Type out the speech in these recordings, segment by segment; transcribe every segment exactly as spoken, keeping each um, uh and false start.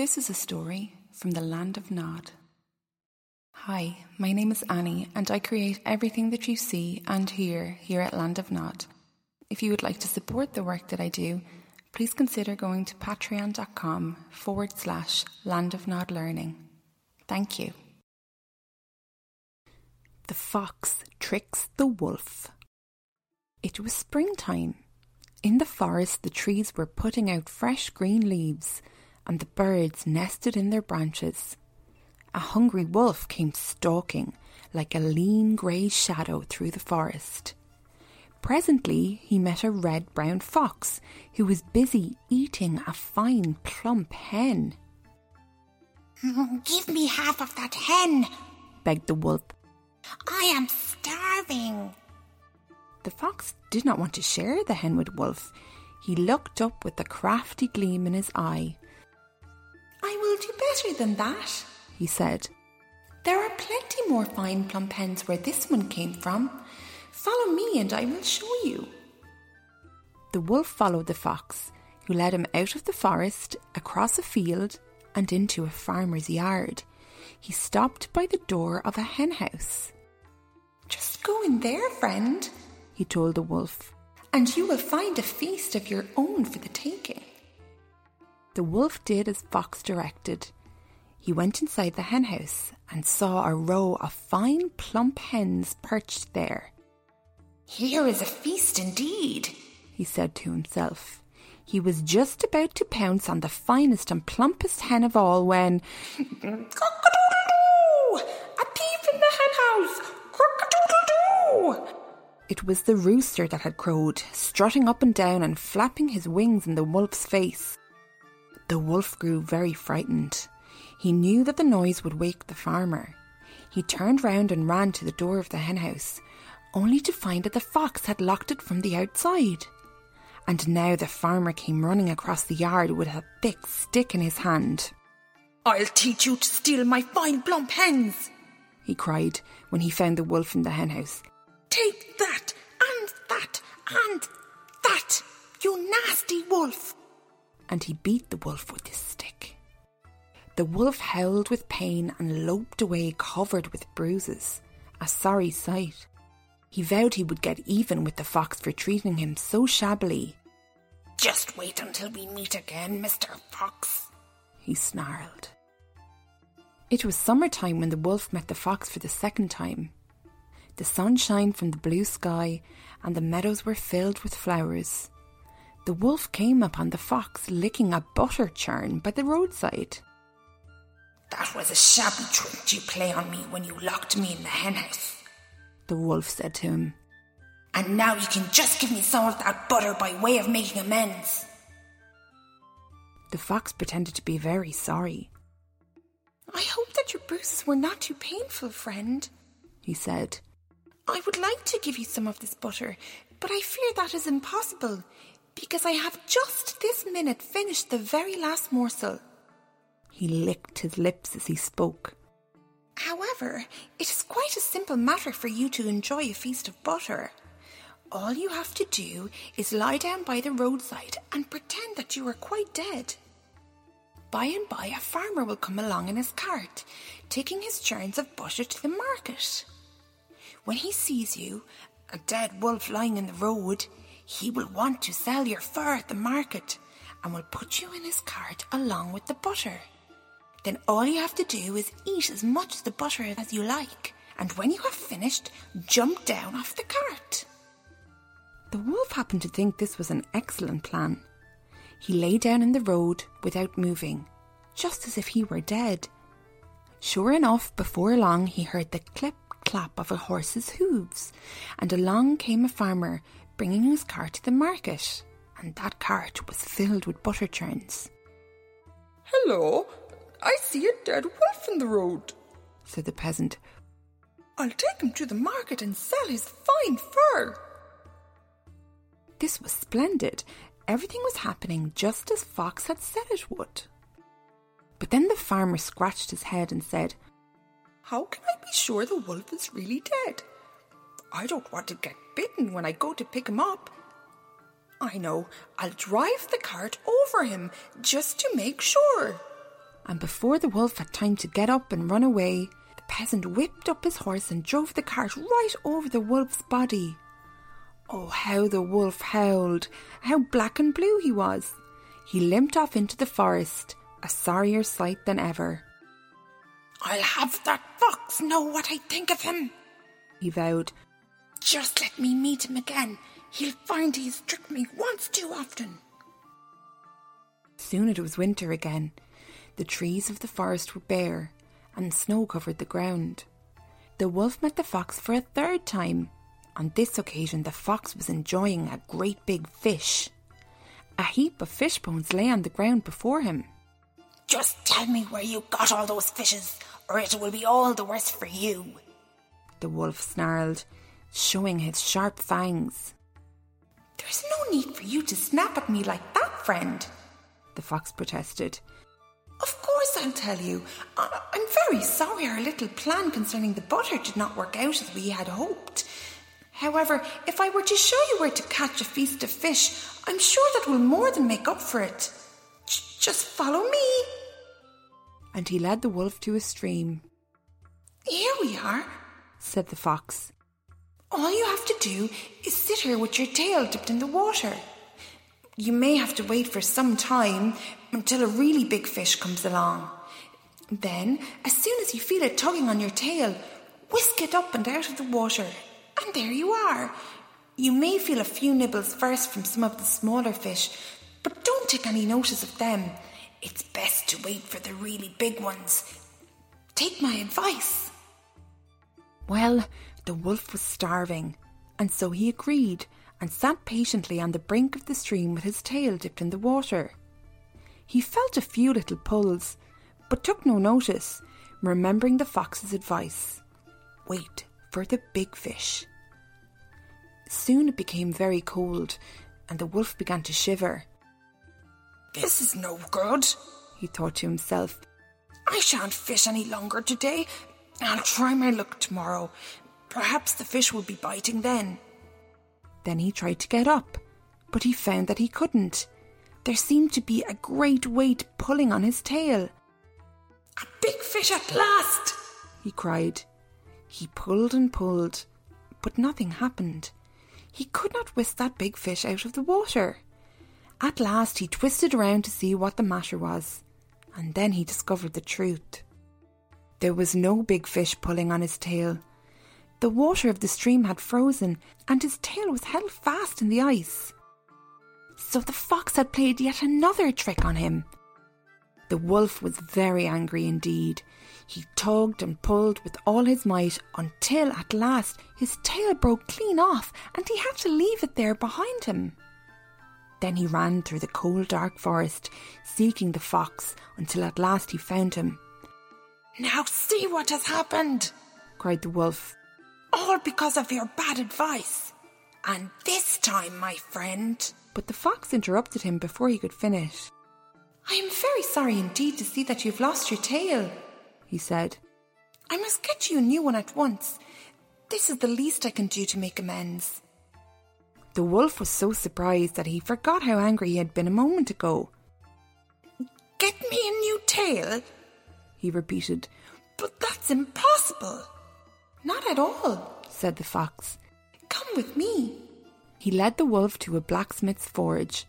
This is a story from the Land of Nod. Hi, my name is Annie, and I create everything that you see and hear here at Land of Nod. If you would like to support the work that I do, please consider going to patreon.com forward slash Land of Nod Learning. Thank you. The Fox Tricks the Wolf. It was springtime. In the forest, the trees were putting out fresh green leaves, and the birds nested in their branches. A hungry wolf came stalking like a lean grey shadow through the forest. Presently he met a red-brown fox who was busy eating a fine plump hen. "Give me half of that hen," begged the wolf. "I am starving." The fox did not want to share the hen with Wolf. He looked up with a crafty gleam in his eye. "I will do better than that," he said. "There are plenty more fine plump hens where this one came from. Follow me and I will show you." The wolf followed the fox, who led him out of the forest, across a field and into a farmer's yard. He stopped by the door of a hen house. "Just go in there, friend," he told the wolf, "and you will find a feast of your own for the taking." The wolf did as Fox directed. He went inside the hen house and saw a row of fine plump hens perched there. "Here is a feast indeed," he said to himself. He was just about to pounce on the finest and plumpest hen of all when... "Cock-a-doodle-doo! A thief in the hen house! Cock-a-doodle-doo!" It was the rooster that had crowed, strutting up and down and flapping his wings in the wolf's face. The wolf grew very frightened. He knew that the noise would wake the farmer. He turned round and ran to the door of the hen house, only to find that the fox had locked it from the outside. And now the farmer came running across the yard with a thick stick in his hand. "I'll teach you to steal my fine plump hens," he cried when he found the wolf in the hen house. "Take that, and that, and that, you nasty wolf!" And he beat the wolf with his stick. The wolf howled with pain and loped away covered with bruises, a sorry sight. He vowed he would get even with the fox for treating him so shabbily. "Just wait until we meet again, Mister Fox," he snarled. It was summertime when the wolf met the fox for the second time. The sun shined from the blue sky and the meadows were filled with flowers. The wolf came upon the fox licking a butter churn by the roadside. "That was a shabby trick you played on me when you locked me in the hen house," the wolf said to him. "And now you can just give me some of that butter by way of making amends." The fox pretended to be very sorry. "I hope that your bruises were not too painful, friend," he said. "I would like to give you some of this butter, but I fear that is impossible, because I have just this minute finished the very last morsel." He licked his lips as he spoke. "However, it is quite a simple matter for you to enjoy a feast of butter. All you have to do is lie down by the roadside and pretend that you are quite dead. By and by a farmer will come along in his cart, taking his churns of butter to the market. When he sees you, a dead wolf lying in the road, he will want to sell your fur at the market and will put you in his cart along with the butter. Then all you have to do is eat as much of the butter as you like, and when you have finished, jump down off the cart." The wolf happened to think this was an excellent plan. He lay down in the road without moving, just as if he were dead. Sure enough, before long he heard the clip-clap of a horse's hooves, and along came a farmer bringing his cart to the market, and that cart was filled with butter churns. "Hello, I see a dead wolf in the road," said the peasant. "I'll take him to the market and sell his fine fur." This was splendid. Everything was happening just as Fox had said it would. But then the farmer scratched his head and said, "How can I be sure the wolf is really dead? I don't want to get bitten when I go to pick him up. I know, I'll drive the cart over him just to make sure." and before the wolf had time to get up and run away, the peasant whipped up his horse and drove the cart right over the wolf's body. Oh, how the wolf howled, how black and blue he was. He limped off into the forest, a sorrier sight than ever. "I'll have that fox know what I think of him," he vowed. "Just let me meet him again. He'll find he's tricked me once too often." Soon it was winter again. The trees of the forest were bare, and snow covered the ground. The wolf met the fox for a third time. On this occasion, the fox was enjoying a great big fish. A heap of fish bones lay on the ground before him. "Just tell me where you got all those fishes, or it will be all the worse for you," the wolf snarled, showing his sharp fangs. "There's no need for you to snap at me like that, friend," the fox protested. "Of course I'll tell you. I- I'm very sorry our little plan concerning the butter did not work out as we had hoped. However, if I were to show you where to catch a feast of fish, I'm sure that will more than make up for it. J- just follow me." And he led the wolf to a stream. "Here we are," said the fox. "All you have to do is sit here with your tail dipped in the water. You may have to wait for some time until a really big fish comes along. Then, as soon as you feel it tugging on your tail, whisk it up and out of the water, and there you are. You may feel a few nibbles first from some of the smaller fish, but don't take any notice of them. It's best to wait for the really big ones. Take my advice." Well, the wolf was starving, and so he agreed and sat patiently on the brink of the stream with his tail dipped in the water. He felt a few little pulls, but took no notice, remembering the fox's advice. Wait for the big fish. Soon it became very cold, and the wolf began to shiver. "This is no good," he thought to himself. "I shan't fish any longer today. I'll try my luck tomorrow. Perhaps the fish will be biting then." Then he tried to get up, but he found that he couldn't. There seemed to be a great weight pulling on his tail. "A big fish at last!" he cried. He pulled and pulled, but nothing happened. He could not whisk that big fish out of the water. At last he twisted around to see what the matter was, and then he discovered the truth. There was no big fish pulling on his tail. The water of the stream had frozen, and his tail was held fast in the ice. So the fox had played yet another trick on him. The wolf was very angry indeed. He tugged and pulled with all his might until at last his tail broke clean off and he had to leave it there behind him. Then he ran through the cold dark forest, seeking the fox until at last he found him. "Now see what has happened," cried the wolf. "All because of your bad advice. And this time, my friend..." But the fox interrupted him before he could finish. "I am very sorry indeed to see that you've lost your tail," he said. "I must get you a new one at once. This is the least I can do to make amends." The wolf was so surprised that he forgot how angry he had been a moment ago. "Get me a new tail?" he repeated. "But that's impossible." "Not at all," said the fox. "Come with me." He led the wolf to a blacksmith's forge.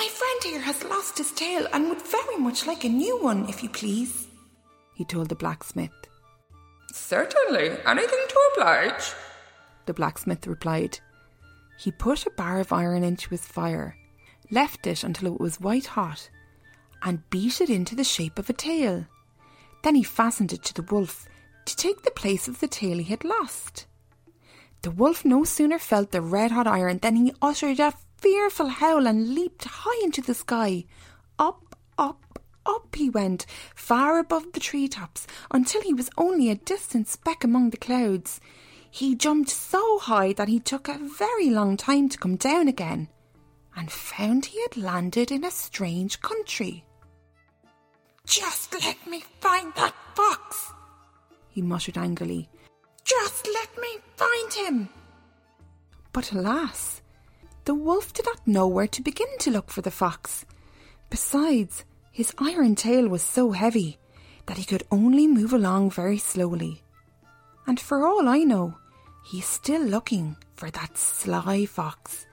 "My friend here has lost his tail and would very much like a new one, if you please," he told the blacksmith. "Certainly, anything to oblige," the blacksmith replied. He put a bar of iron into his fire, left it until it was white hot, and beat it into the shape of a tail. Then he fastened it to the wolf to take the place of the tail he had lost. The wolf no sooner felt the red-hot iron than he uttered a fearful howl and leaped high into the sky. Up, up, up he went, far above the treetops, until he was only a distant speck among the clouds. He jumped so high that he took a very long time to come down again, and found he had landed in a strange country. "Just let me find that fox," he muttered angrily. "Just let me find him." But alas, the wolf did not know where to begin to look for the fox. Besides, His iron tail was so heavy that he could only move along very slowly. And for all I know, he's still looking for that sly fox,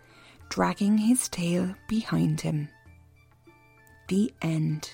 dragging his tail behind him. The end.